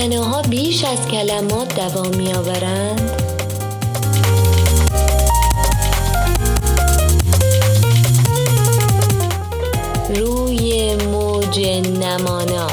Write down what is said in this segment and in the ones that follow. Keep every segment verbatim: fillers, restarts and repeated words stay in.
تنه‌ها بیش از کلمات دوام می‌آورند. روی موج نمانا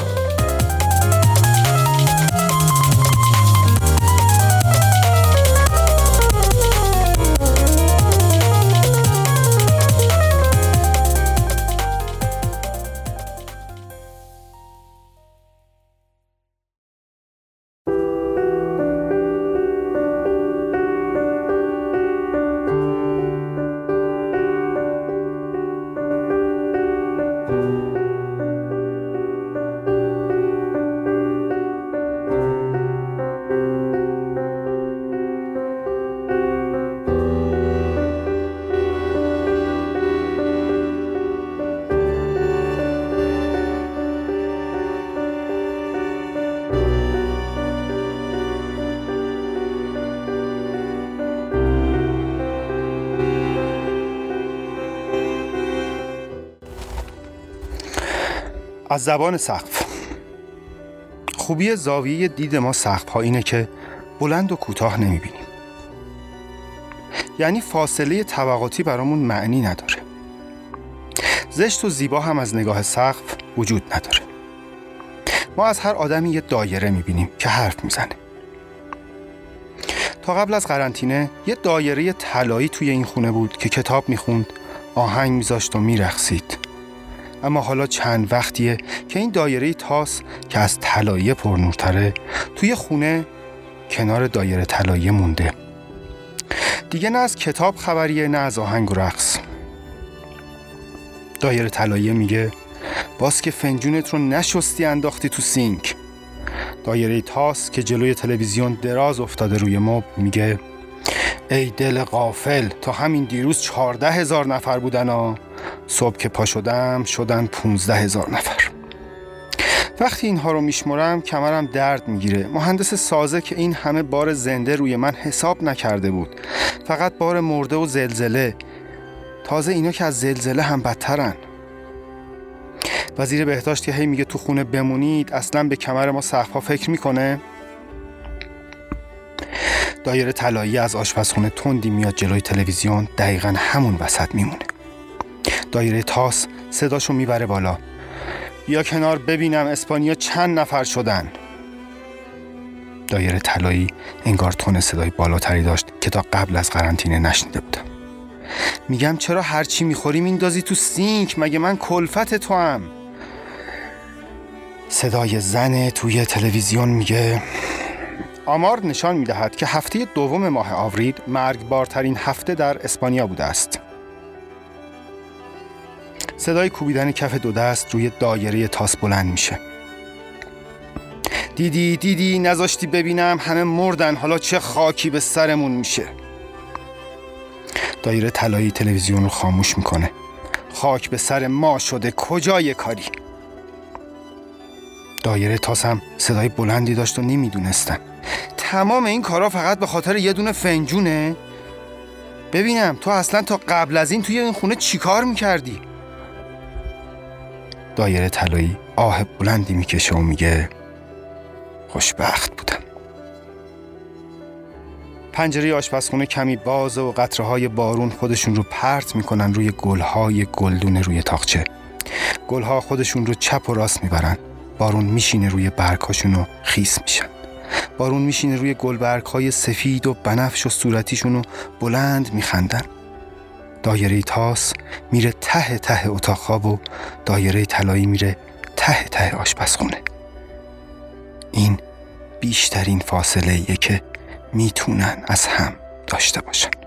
از زبان سقف. خوبی زاویه دید ما سقف‌ها اینه که بلند و کوتاه نمی‌بینیم. یعنی فاصله طبقاتی برامون معنی نداره. زشت و زیبا هم از نگاه سقف وجود نداره. ما از هر آدمی یه دایره می‌بینیم که حرف می‌زنه. تا قبل از قرنطینه یه دایره طلایی توی این خونه بود که کتاب می‌خوند، آهنگ می‌ذاشت و می‌رقصید. اما حالا چند وقتیه که این دایره تاس که از طلایی پرنورتره توی خونه کنار دایره طلایی مونده. دیگه نه از کتاب خبریه، نه از آهنگ و رقص. دایره طلایی میگه باز که فنجونت رو نشستی انداختی تو سینک. دایره تاس که جلوی تلویزیون دراز افتاده روی مبل میگه ای دل غافل، تا همین دیروز چهارده هزار نفر بودن ها، صبح که پا شدم شدن پونزده هزار نفر. وقتی اینها رو میشمرم کمرم درد میگیره. مهندس سازه که این همه بار زنده روی من حساب نکرده بود، فقط بار مرده و زلزله. تازه اینا که از زلزله هم بدترن. وزیر بهداشت که هی میگه تو خونه بمونید، اصلا به کمر ما سقف‌ها فکر میکنه. دایره طلایی از آشپزخونه تندی میاد جلوی تلویزیون، دقیقاً همون وسط میمونه. دایره تاس صداشو میبره بالا. بیا کنار ببینم اسپانیا چند نفر شدن. دایره طلایی انگار تون صدای بالاتری داشت که تا قبل از قرنطینه نشنیده بودم. میگم چرا هرچی میخوری میندازی تو سینک؟ مگه من کلفت تو هم؟ صدای زن توی تلویزیون میگه آمار نشان میدهد که هفته دوم ماه آوریل مرگبارترین هفته در اسپانیا بوده است. صدای کوبیدن کف دو دست روی دایره تاس بلند میشه. دیدی دیدی نذاشتی ببینم، همه مردن، حالا چه خاکی به سرمون میشه. دایره طلایی تلویزیون رو خاموش میکنه. خاک به سر ما شده، کجای کاری؟ دایره تاس هم صدای بلندی داشت و نمیدونستن تمام این کارا فقط به خاطر یه دونه فنجونه. ببینم تو اصلا تا قبل از این توی این خونه چیکار میکردی؟ دایره طلایی آه بلندی میکشه و میگه خوشبخت بودم. پنجره آشپزخونه کمی بازه و قطره‌های بارون خودشون رو پرت میکنن روی گل‌های گلدون روی تاقچه. گل‌ها خودشون رو چپ و راست میبرن. بارون میشینه روی برگ‌هاشون و خیس میشن. بارون میشینه روی گلبرگ‌های سفید و بنفش و صورتیشون رو بلند میخندن. دایره تاس میره ته ته اتاق خواب و دایره طلایی میره ته ته آشپزخونه. این بیشترین فاصله ایه که میتونن از هم داشته باشن.